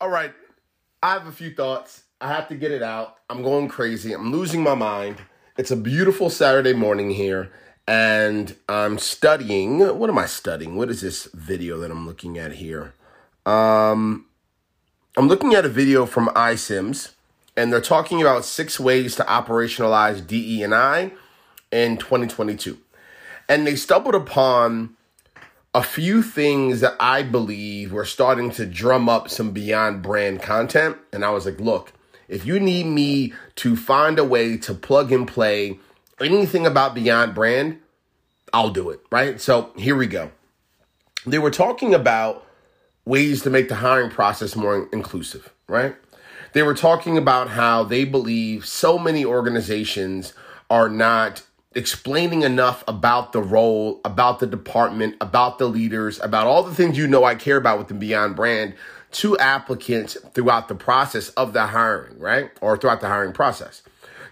All right, I have a few thoughts. I have to get it out. I'm going crazy. I'm losing my mind. It's a beautiful Saturday morning here, and I'm studying. What am I studying? What is this video that I'm looking at here? I'm looking at a video from iCIMS, and they're talking about 6 ways to operationalize DE&I in 2022. And they stumbled upon a few things that I believe were starting to drum up some Beyond Brand content. And I was like, look, if you need me to find a way to plug and play anything about Beyond Brand, I'll do it, right? So here we go. They were talking about ways to make the hiring process more inclusive, right? They were talking about how they believe so many organizations are not explaining enough about the role, about the department, about the leaders, about all the things I care about with the Beyond Brand to applicants throughout the process of the hiring, right? Or throughout the hiring process.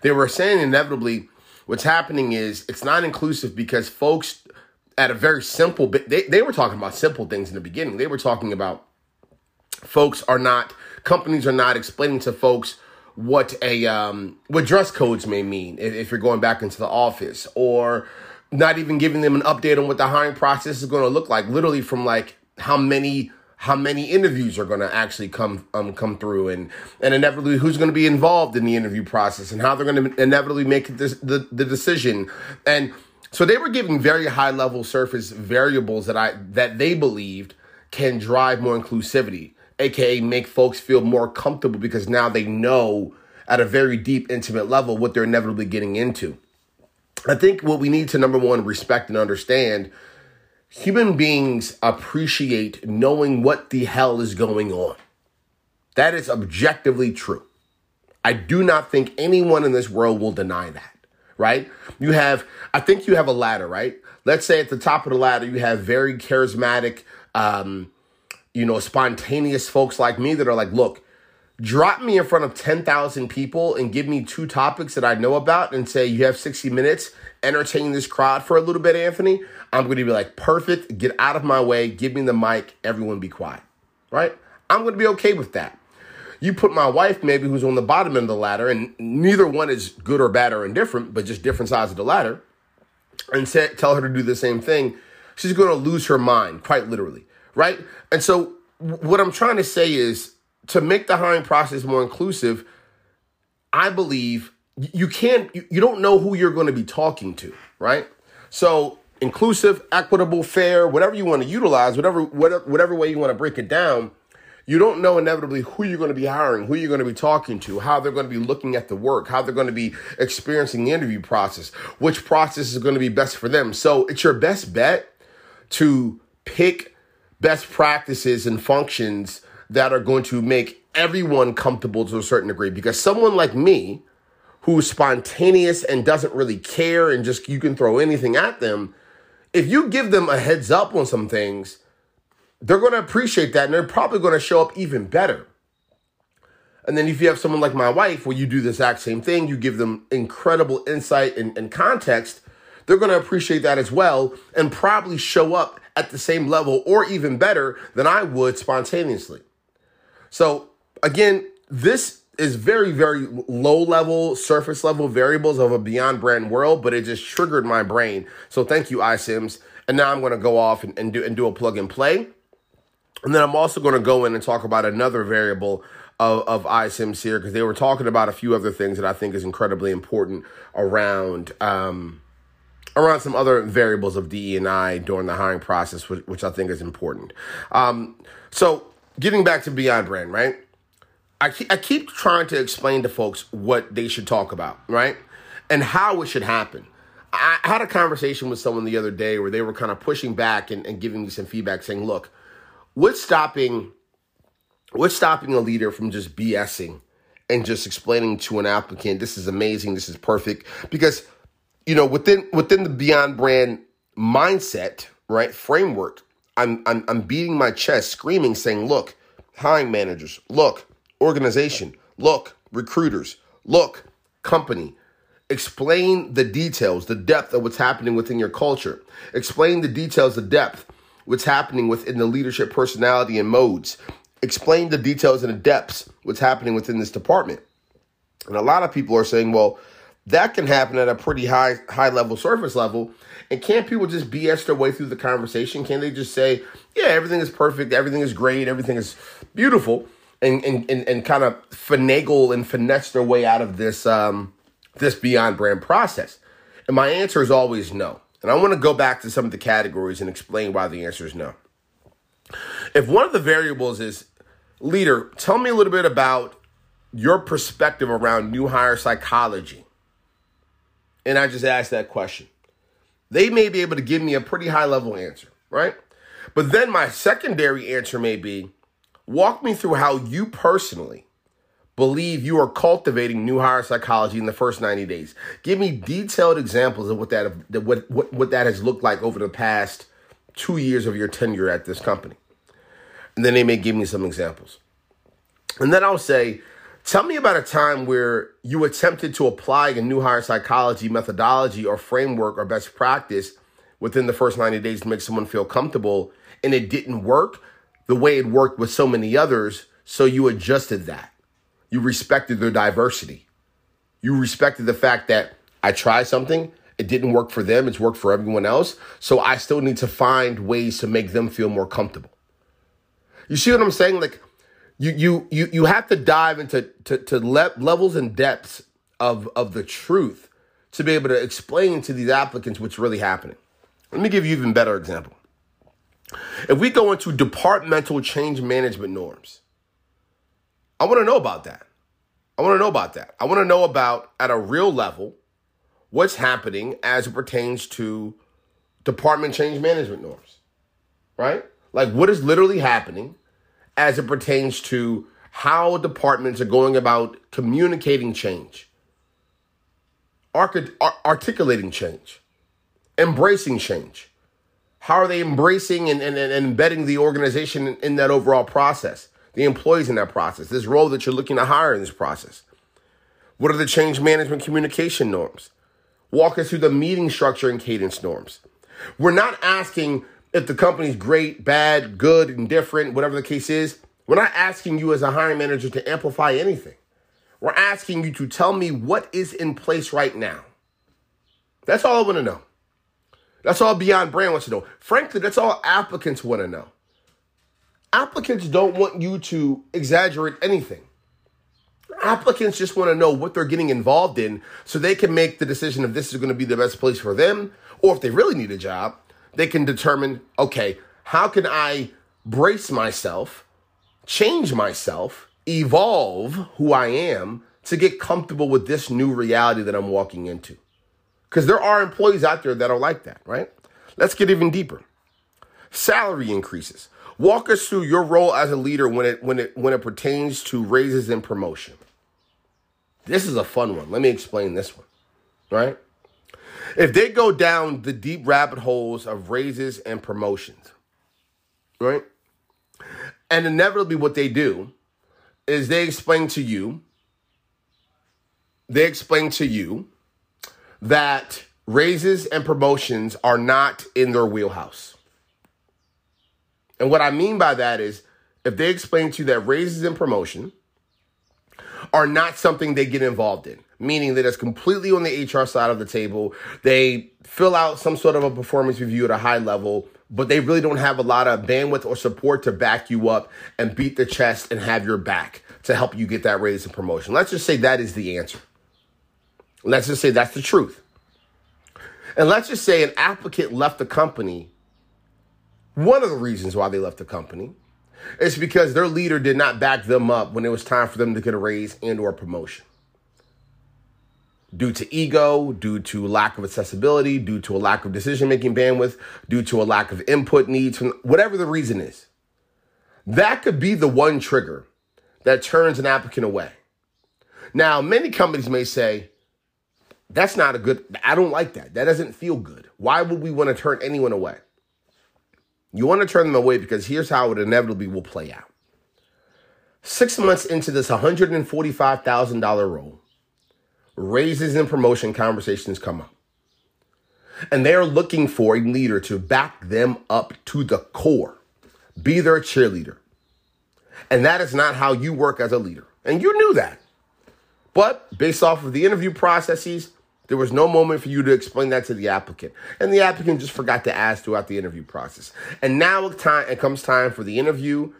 They were saying inevitably what's happening is it's not inclusive because folks at a very simple bit, they were talking about simple things in the beginning. They were talking about companies are not explaining to folks what dress codes may mean if you're going back into the office, or not even giving them an update on what the hiring process is going to look like, literally from like how many interviews are going to actually come through, and inevitably who's going to be involved in the interview process and how they're going to inevitably make this, the decision. And so they were giving very high level surface variables that they believed can drive more inclusivity, AKA make folks feel more comfortable because now they know at a very deep, intimate level what they're inevitably getting into. I think what we need to, number one, respect and understand, human beings appreciate knowing what the hell is going on. That is objectively true. I do not think anyone in this world will deny that, right? I think you have a ladder, right? Let's say at the top of the ladder, you have very charismatic, spontaneous folks like me that are like, look, drop me in front of 10,000 people and give me 2 topics that I know about and say, you have 60 minutes, entertain this crowd for a little bit, Anthony. I'm going to be like, perfect, get out of my way, give me the mic, everyone be quiet, right? I'm going to be okay with that. You put my wife maybe who's on the bottom end of the ladder, and neither one is good or bad or indifferent, but just different sides of the ladder, and tell her to do the same thing, she's going to lose her mind, quite literally. Right? And so what I'm trying to say is to make the hiring process more inclusive, I believe you don't know who you're going to be talking to, right? So inclusive, equitable, fair, whatever you want to utilize, whatever way you want to break it down, you don't know inevitably who you're going to be hiring, who you're going to be talking to, how they're going to be looking at the work, how they're going to be experiencing the interview process, which process is going to be best for them. So it's your best bet to pick best practices and functions that are going to make everyone comfortable to a certain degree. Because someone like me, who's spontaneous and doesn't really care and just you can throw anything at them, if you give them a heads up on some things, they're going to appreciate that and they're probably going to show up even better. And then if you have someone like my wife where you do the exact same thing, you give them incredible insight and context, they're going to appreciate that as well and probably show up at the same level or even better than I would spontaneously. So again, this is very, very low level, surface level variables of a Beyond Brand world, but it just triggered my brain. So thank you, iCIMS. And now I'm going to go off and do a plug and play. And then I'm also going to go in and talk about another variable of iCIMS here, because they were talking about a few other things that I think is incredibly important around some other variables of DE&I during the hiring process, which I think is important. So getting back to Beyond Brand, right? I keep trying to explain to folks what they should talk about, right? And how it should happen. I had a conversation with someone the other day where they were kind of pushing back and giving me some feedback saying, look, what's stopping a leader from just BSing and just explaining to an applicant, this is amazing, this is perfect? Because within the Beyond Brand mindset, right, framework, I'm beating my chest, screaming, saying, look, hiring managers, look, organization, look, recruiters, look, company, explain the details, the depth of what's happening within your culture. Explain the details, the depth, what's happening within the leadership personality and modes. explain the details and the depths, what's happening within this department. And a lot of people are saying, well, that can happen at a pretty high level, surface level. And can't people just BS their way through the conversation? Can't they just say, yeah, everything is perfect, everything is great, everything is beautiful, and kind of finagle and finesse their way out of this this Beyond Brand process? And my answer is always no. And I want to go back to some of the categories and explain why the answer is no. If one of the variables is, leader, tell me a little bit about your perspective around new hire psychology. And I just asked that question. They may be able to give me a pretty high level answer, right? But then my secondary answer may be, walk me through how you personally believe you are cultivating new hire psychology in the first 90 days. Give me detailed examples of what that has looked like over the past 2 years of your tenure at this company. And then they may give me some examples. And then I'll say, tell me about a time where you attempted to apply a new hire psychology methodology or framework or best practice within the first 90 days to make someone feel comfortable, and it didn't work the way it worked with so many others, so you adjusted that. You respected their diversity. You respected the fact that I tried something, it didn't work for them, it's worked for everyone else, so I still need to find ways to make them feel more comfortable. You see what I'm saying? Like, You have to dive into levels and depths of the truth to be able to explain to these applicants what's really happening. Let me give you an even better example. If we go into departmental change management norms, I want to know about that. I want to know about, at a real level, what's happening as it pertains to department change management norms, right? Like, what is literally happening as it pertains to how departments are going about communicating change, articulating change, embracing change. How are they embracing and embedding the organization in that overall process, the employees in that process, this role that you're looking to hire in this process? What are the change management communication norms? Walk us through the meeting structure and cadence norms. We're not asking if the company's great, bad, good, indifferent, whatever the case is. We're not asking you as a hiring manager to amplify anything. We're asking you to tell me what is in place right now. That's all I want to know. That's all Beyond Brand wants to know. Frankly, that's all applicants want to know. Applicants don't want you to exaggerate anything. Applicants just want to know what they're getting involved in so they can make the decision if this is going to be the best place for them, or if they really need a job, they can determine, okay, how can I brace myself, change myself, evolve who I am to get comfortable with this new reality that I'm walking into? Because there are employees out there that are like that, right? Let's get even deeper. Salary increases. Walk us through your role as a leader when it pertains to raises and promotion. This is a fun one. Let me explain this one, right? If they go down the deep rabbit holes of raises and promotions, right? And inevitably what they do is they explain to you that raises and promotions are not in their wheelhouse. And what I mean by that is, if they explain to you that raises and promotion are not something they get involved in, meaning that it's completely on the HR side of the table. They fill out some sort of a performance review at a high level, but they really don't have a lot of bandwidth or support to back you up and beat the chest and have your back to help you get that raise and promotion. Let's just say that is the answer. Let's just say that's the truth. And let's just say an applicant left the company. One of the reasons why they left the company is because their leader did not back them up when it was time for them to get a raise and or promotion. Due to ego, due to lack of accessibility, due to a lack of decision-making bandwidth, due to a lack of input needs, whatever the reason is. That could be the one trigger that turns an applicant away. Now, many companies may say, that's not a good, I don't like that. That doesn't feel good. Why would we want to turn anyone away? You want to turn them away because here's how it inevitably will play out. 6 months into this $145,000 role, raises and promotion conversations come up. And they're looking for a leader to back them up to the core, be their cheerleader. And that is not how you work as a leader. And you knew that. But based off of the interview processes, there was no moment for you to explain that to the applicant. And the applicant just forgot to ask throughout the interview process. And now it comes time for the interview.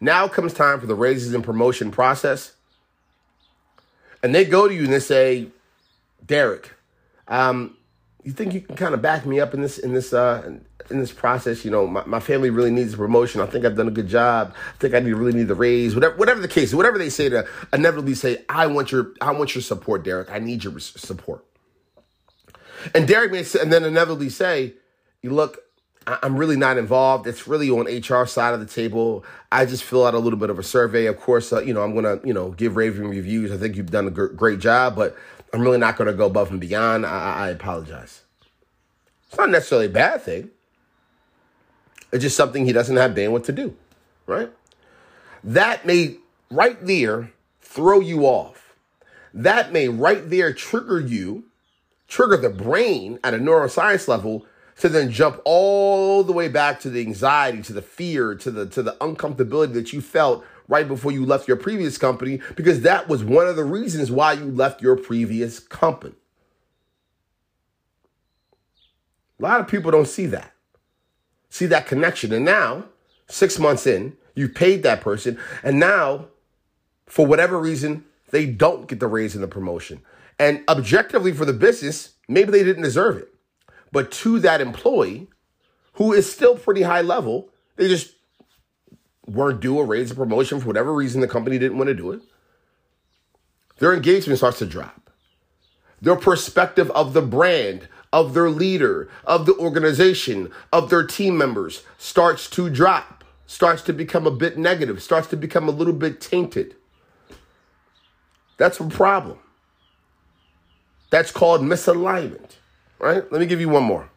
Now comes time for the raises and promotion process. And they go to you and they say, Derek, you think you can kind of back me up in this process? You know, my family really needs a promotion. I think I've done a good job. I think I really need the raise. Whatever the case, whatever they say to inevitably say, I want your support, Derek. I need your support. And Derek may then inevitably say, look, I'm really not involved. It's really on HR side of the table. I just fill out a little bit of a survey. Of course, I'm going to, give raving reviews. I think you've done a great job, but I'm really not going to go above and beyond. I apologize. It's not necessarily a bad thing. It's just something he doesn't have bandwidth to do, right? That may right there throw you off. That may right there trigger the brain at a neuroscience level to then jump all the way back to the anxiety, to the fear, to the uncomfortability that you felt right before you left your previous company, because that was one of the reasons why you left your previous company. A lot of people don't see that connection. And now, 6 months in, you paid that person, and now, for whatever reason, they don't get the raise and the promotion. And objectively for the business, maybe they didn't deserve it. But to that employee, who is still pretty high level, they just weren't due a raise or promotion for whatever reason. The company didn't want to do it. Their engagement starts to drop. Their perspective of the brand, of their leader, of the organization, of their team members starts to drop, starts to become a bit negative, starts to become a little bit tainted. That's a problem. That's called misalignment. Right? Let me give you one more.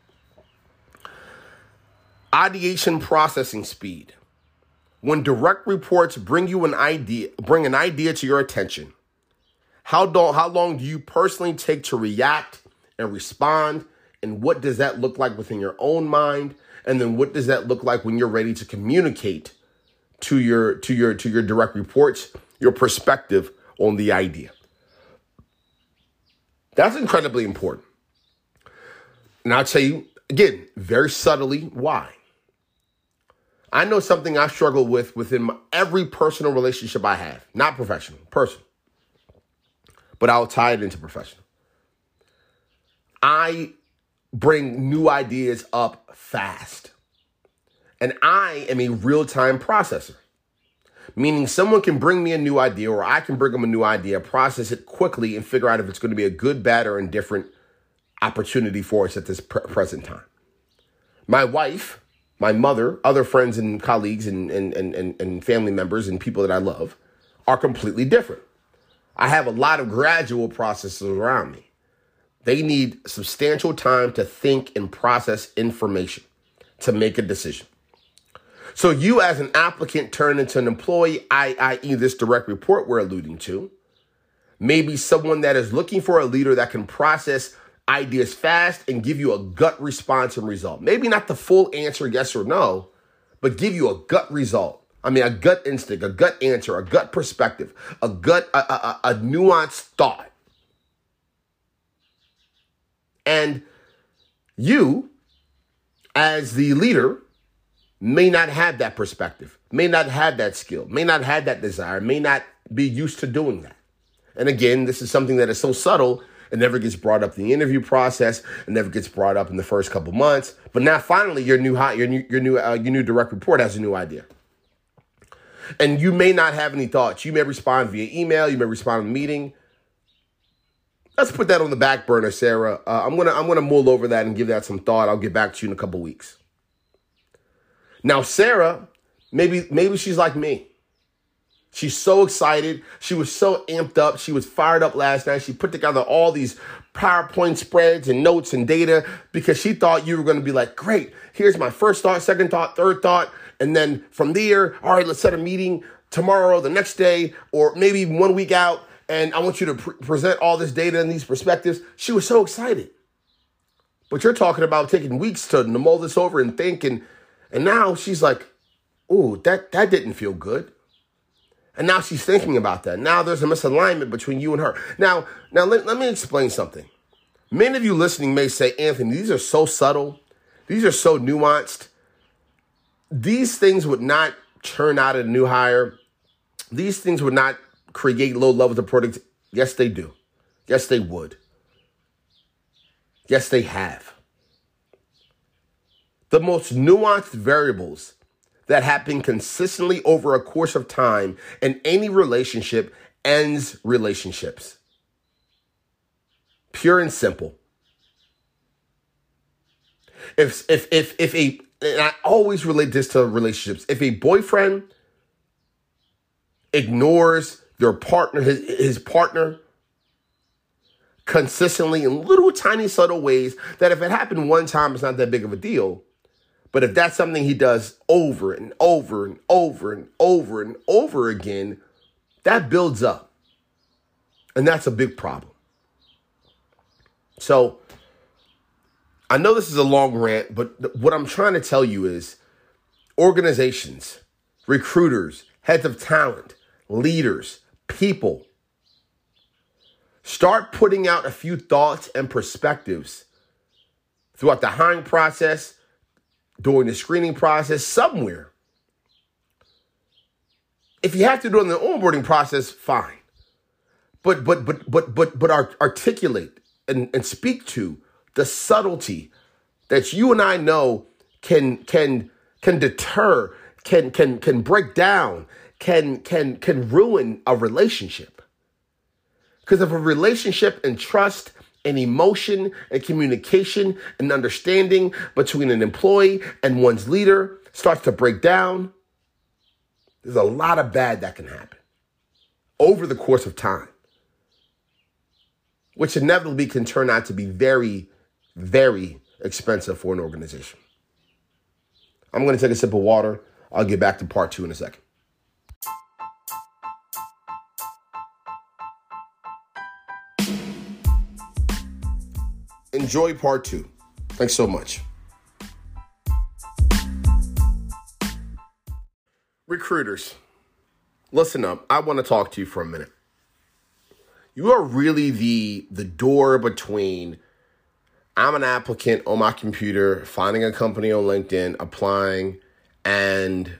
Ideation processing speed. When direct reports bring an idea to your attention, how long do you personally take to react and respond? And what does that look like within your own mind? And then what does that look like when you're ready to communicate to your direct reports, your perspective on the idea? That's incredibly important. And I'll tell you, again, very subtly why. I know something I struggle with within every personal relationship I have. Not professional, personal. But I'll tie it into professional. I bring new ideas up fast. And I am a real-time processor. Meaning someone can bring me a new idea, or I can bring them a new idea, process it quickly, and figure out if it's going to be a good, bad, or indifferent opportunity for us at this present time. My wife, my mother, other friends and colleagues and family members and people that I love are completely different. I have a lot of gradual processes around me. They need substantial time to think and process information to make a decision. So you as an applicant turn into an employee, i.e. this direct report we're alluding to, maybe someone that is looking for a leader that can process ideas fast and give you a gut response and result. Maybe not the full answer, yes or no, but give you a gut result. I mean, a gut instinct, a gut answer, a gut perspective, a nuanced thought. And you, as the leader, may not have that perspective, may not have that skill, may not have that desire, may not be used to doing that. And again, this is something that is so subtle. It never gets brought up in the interview process. It never gets brought up in the first couple months. But now, finally, your new direct report has a new idea, and you may not have any thoughts. You may respond via email. You may respond in a meeting. Let's put that on the back burner, Sarah. I'm gonna mull over that and give that some thought. I'll get back to you in a couple weeks. Now, Sarah, maybe she's like me. She's so excited. She was so amped up. She was fired up last night. She put together all these PowerPoint spreads and notes and data because she thought you were going to be like, great, here's my first thought, second thought, third thought. And then from there, all right, let's set a meeting tomorrow, the next day, or maybe 1 week out. And I want you to present all this data and these perspectives. She was so excited. But you're talking about taking weeks to mull this over and think. And now she's like, ooh, that didn't feel good. And now she's thinking about that. Now there's a misalignment between you and her. Now let me explain something. Many of you listening may say, Anthony, these are so subtle. These are so nuanced. These things would not churn out a new hire. These things would not create low levels of productivity. Yes, they do. Yes, they would. Yes, they have. The most nuanced variables that happen consistently over a course of time in any relationship ends relationships. Pure and simple. If and I always relate this to relationships. If a boyfriend ignores their partner, his partner, consistently in little tiny subtle ways that if it happened one time, it's not that big of a deal. But if that's something he does over and over and over and over and over again, that builds up. And that's a big problem. So I know this is a long rant, but what I'm trying to tell you is organizations, recruiters, heads of talent, leaders, people, start putting out a few thoughts and perspectives throughout the hiring process, during the screening process, somewhere. If you have to do it in the onboarding process, fine. But articulate and speak to the subtlety that you and I know can deter, can break down, can ruin a relationship. Because if a relationship and trust and emotion and communication and understanding between an employee and one's leader starts to break down, there's a lot of bad that can happen over the course of time, which inevitably can turn out to be very, very expensive for an organization. I'm going to take a sip of water. I'll get back to part two in a second. Enjoy part two. Thanks so much. Recruiters, listen up. I want to talk to you for a minute. You are really the door between I'm an applicant on my computer, finding a company on LinkedIn, applying, and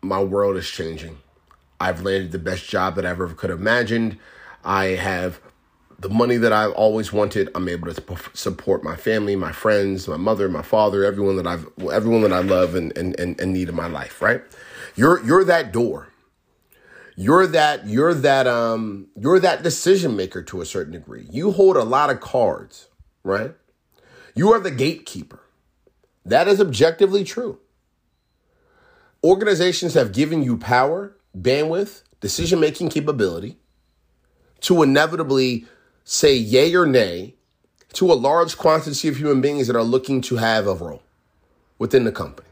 my world is changing. I've landed the best job that I ever could have imagined. I have the money that I've always wanted. I'm able to support my family, my friends, my mother, my father, everyone that I love and need in my life. Right? You're that door. You're that decision maker to a certain degree. You hold a lot of cards, right? You are the gatekeeper. That is objectively true. Organizations have given you power, bandwidth, decision making capability to inevitably say yay or nay to a large quantity of human beings that are looking to have a role within the company.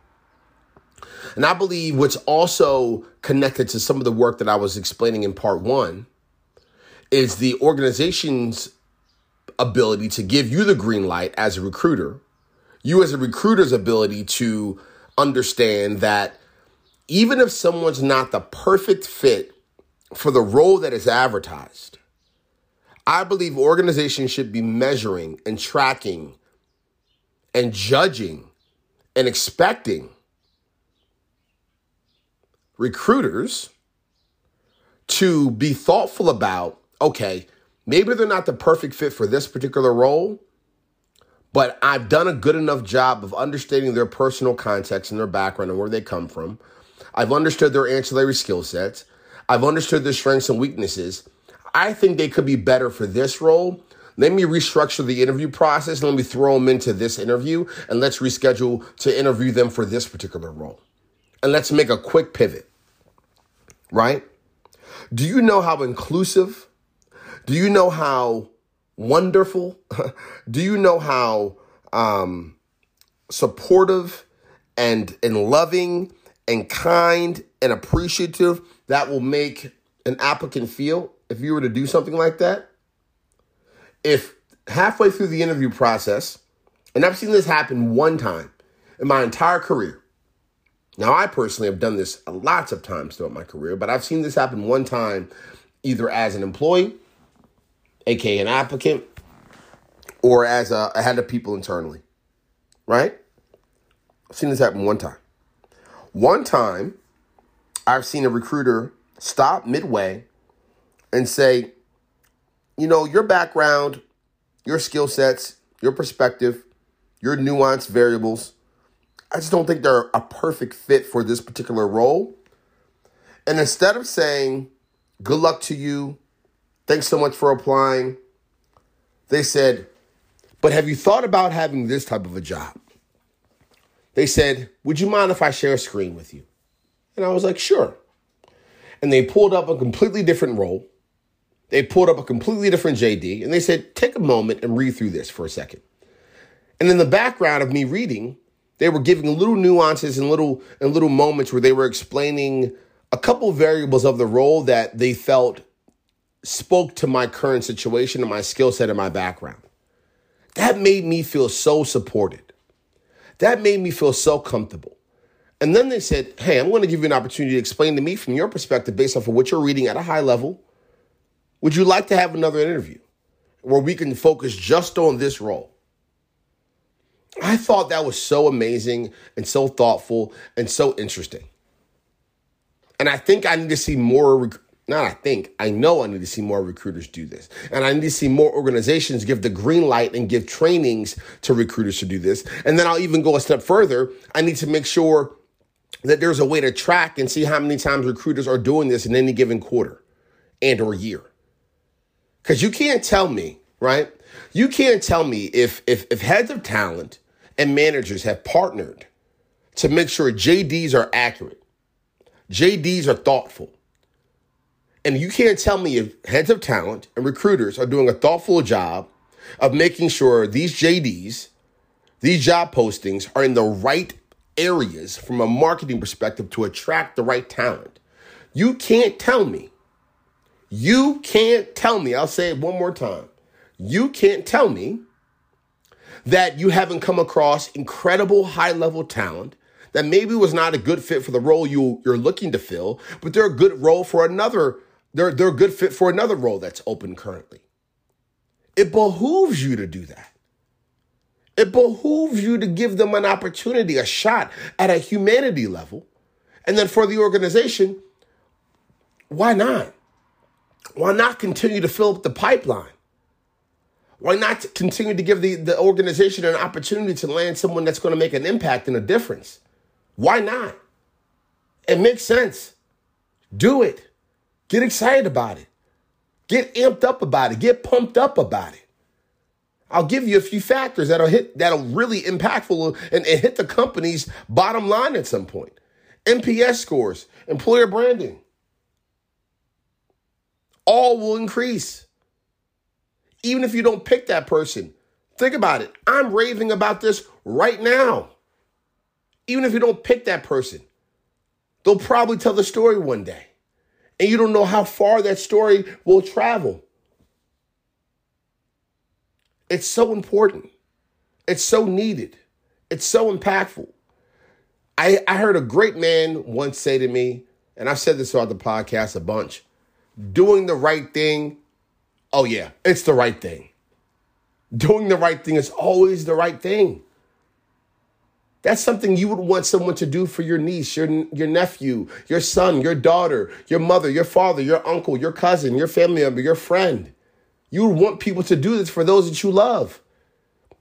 And I believe what's also connected to some of the work that I was explaining in part one is the organization's ability to give you the green light as a recruiter, you as a recruiter's ability to understand that even if someone's not the perfect fit for the role that is advertised, I believe organizations should be measuring and tracking and judging and expecting recruiters to be thoughtful about, okay, maybe they're not the perfect fit for this particular role, but I've done a good enough job of understanding their personal context and their background and where they come from. I've understood their ancillary skill sets. I've understood their strengths and weaknesses. I think they could be better for this role. Let me restructure the interview process. Let me throw them into this interview and let's reschedule to interview them for this particular role. And let's make a quick pivot, right? Do you know how inclusive? Do you know how wonderful? Do you know how supportive and loving and kind and appreciative that will make an applicant feel if you were to do something like that? If halfway through the interview process, and I've seen this happen one time in my entire career, Now, I personally have done this lots of times throughout my career, but I've seen this happen one time either as an employee, aka an applicant, or as a head of people internally, right? I've seen this happen one time. One time, I've seen a recruiter stop midway and say, you know, your background, your skill sets, your perspective, your nuanced variables, I just don't think they're a perfect fit for this particular role. And instead of saying, good luck to you, thanks so much for applying, they said, but have you thought about having this type of a job? They said, would you mind if I share a screen with you? And I was like, sure. And they pulled up a completely different role. They pulled up a completely different JD. And they said, take a moment and read through this for a second. And in the background of me reading, they were giving little nuances and little moments where they were explaining a couple variables of the role that they felt spoke to my current situation and my skill set and my background. That made me feel so supported. That made me feel so comfortable. And then they said, hey, I'm going to give you an opportunity to explain to me from your perspective, based off of what you're reading at a high level, would you like to have another interview where we can focus just on this role? I thought that was so amazing and so thoughtful and so interesting. And I think I need to see more, I know I need to see more recruiters do this. And I need to see more organizations give the green light and give trainings to recruiters to do this. And then I'll even go a step further. I need to make sure that there's a way to track and see how many times recruiters are doing this in any given quarter and or year. Because you can't tell me, right? You can't tell me if heads of talent and managers have partnered to make sure JDs are accurate, JDs are thoughtful. And you can't tell me if heads of talent and recruiters are doing a thoughtful job of making sure these JDs, these job postings are in the right areas from a marketing perspective to attract the right talent. You can't tell me. You can't tell me. I'll say it one more time. You can't tell me that you haven't come across incredible high-level talent that maybe was not a good fit for the role you're looking to fill, but they're a good role for another. They're a good fit for another role that's open currently. It behooves you to do that. It behooves you to give them an opportunity, a shot at a humanity level. And then for the organization, why not? Why not continue to fill up the pipeline? Why not continue to give the organization an opportunity to land someone that's going to make an impact and a difference? Why not? It makes sense. Do it. Get excited about it. Get amped up about it. Get pumped up about it. I'll give you a few factors that'll really impactful and hit the company's bottom line at some point. NPS scores, employer branding. All will increase. Even if you don't pick that person, think about it. I'm raving about this right now. Even if you don't pick that person, they'll probably tell the story one day. And you don't know how far that story will travel. It's so important. It's so needed. It's so impactful. I heard a great man once say to me, and I've said this throughout the podcast a bunch, doing the right thing. Oh, yeah, it's the right thing. Doing the right thing is always the right thing. That's something you would want someone to do for your niece, your nephew, your son, your daughter, your mother, your father, your uncle, your cousin, your family member, your friend. You would want people to do this for those that you love.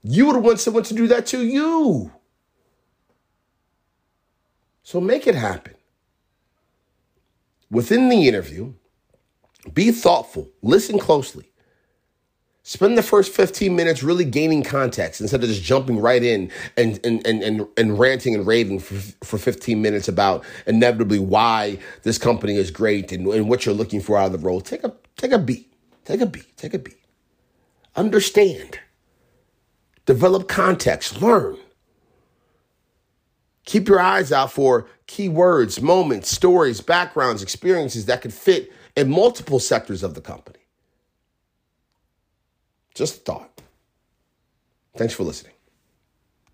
You would want someone to do that to you. So make it happen. Within the interview, be thoughtful. Listen closely. Spend the first 15 minutes really gaining context instead of just jumping right in and ranting and raving for 15 minutes about inevitably why this company is great and what you're looking for out of the role. Take a beat. Understand. Develop context. Learn. Keep your eyes out for keywords, moments, stories, backgrounds, experiences that could fit in multiple sectors of the company. Just a thought. Thanks for listening.